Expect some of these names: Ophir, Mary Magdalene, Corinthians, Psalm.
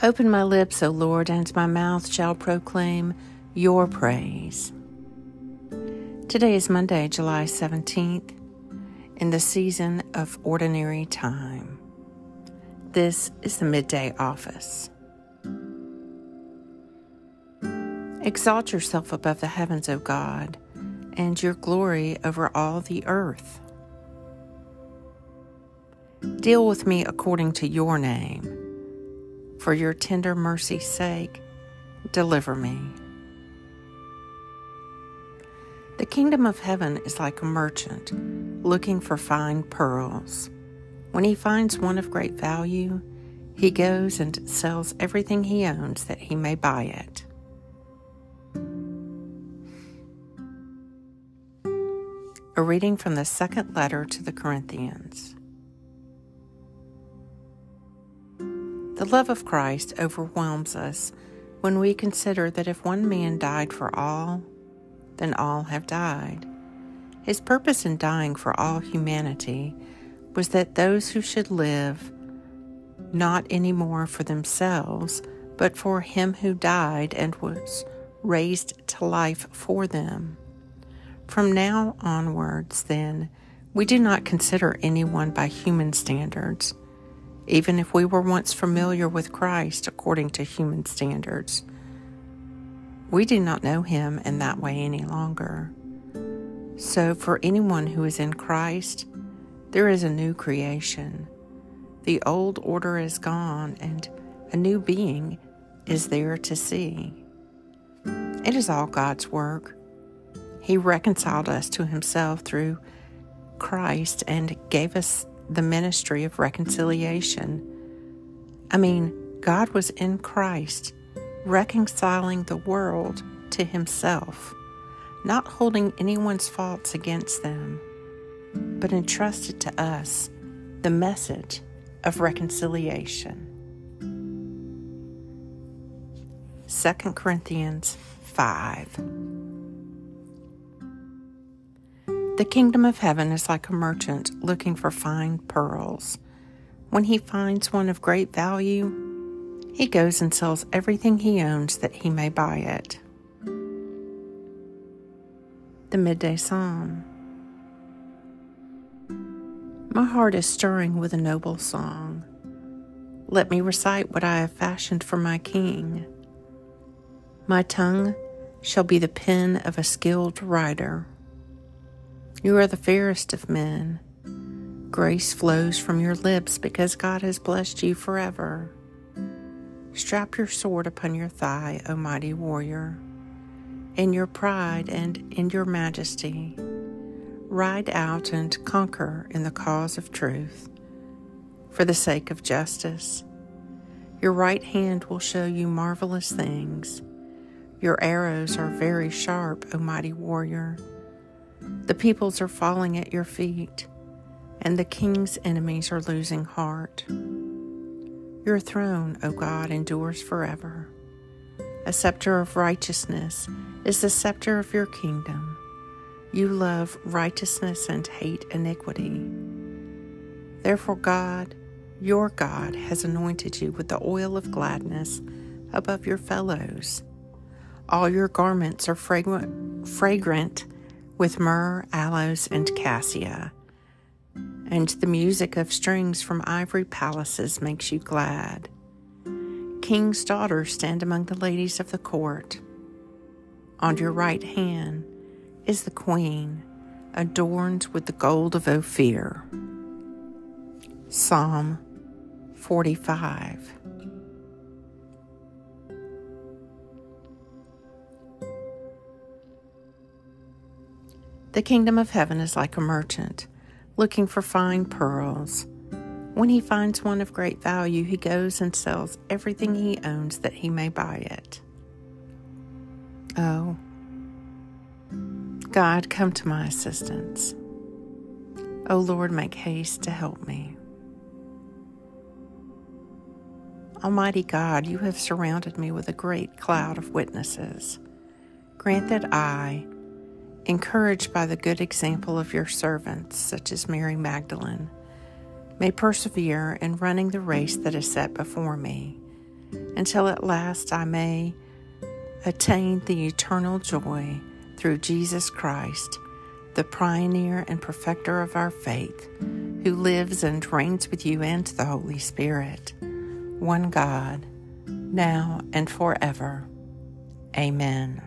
Open my lips, O Lord, and my mouth shall proclaim your praise. Today is Monday, July 17th, in the season of ordinary time. This is the midday office. Exalt yourself above the heavens, O God, and your glory over all the earth. Deal with me according to your name. For your tender mercy's sake, deliver me. The kingdom of heaven is like a merchant looking for fine pearls. When he finds one of great value, he goes and sells everything he owns that he may buy it. A reading from the second letter to the Corinthians. The love of Christ overwhelms us when we consider that if one man died for all, then all have died. His purpose in dying for all humanity was that those who should live, not anymore for themselves, but for him who died and was raised to life for them. From now onwards, then, we do not consider anyone by human standards, even if we were once familiar with Christ according to human standards. We do not know him in that way any longer. So for anyone who is in Christ, there is a new creation. The old order is gone, and a new being is there to see. It is all God's work. He reconciled us to himself through Christ and gave us the ministry of reconciliation. God was in Christ, reconciling the world to himself, not holding anyone's faults against them, but entrusted to us the message of reconciliation. 2 Corinthians 5. The kingdom of heaven is like a merchant looking for fine pearls. When he finds one of great value, he goes and sells everything he owns that he may buy it. The Midday Psalm. My heart is stirring with a noble song. Let me recite what I have fashioned for my King. My tongue shall be the pen of a skilled writer. You are the fairest of men. Grace flows from your lips because God has blessed you forever. Strap your sword upon your thigh, O mighty warrior. In your pride and in your majesty, ride out and conquer in the cause of truth, for the sake of justice. Your right hand will show you marvelous things. Your arrows are very sharp, O mighty warrior. The peoples are falling at your feet, and the king's enemies are losing heart. Your throne, O God, endures forever. A scepter of righteousness is the scepter of your kingdom. You love righteousness and hate iniquity. Therefore God, your God, has anointed you with the oil of gladness above your fellows. All your garments are fragrant with myrrh, aloes, and cassia. And the music of strings from ivory palaces makes you glad. King's daughters stand among the ladies of the court. On your right hand is the queen, adorned with the gold of Ophir. Psalm 45. The kingdom of heaven is like a merchant looking for fine pearls. When he finds one of great value, he goes and sells everything he owns that he may buy it. Oh, God, come to my assistance. O Lord, make haste to help me. Almighty God, you have surrounded me with a great cloud of witnesses. Grant that I, encouraged by the good example of your servants, such as Mary Magdalene, may persevere in running the race that is set before me, until at last I may attain the eternal joy through Jesus Christ, the pioneer and perfecter of our faith, who lives and reigns with you and the Holy Spirit, one God, now and forever. Amen.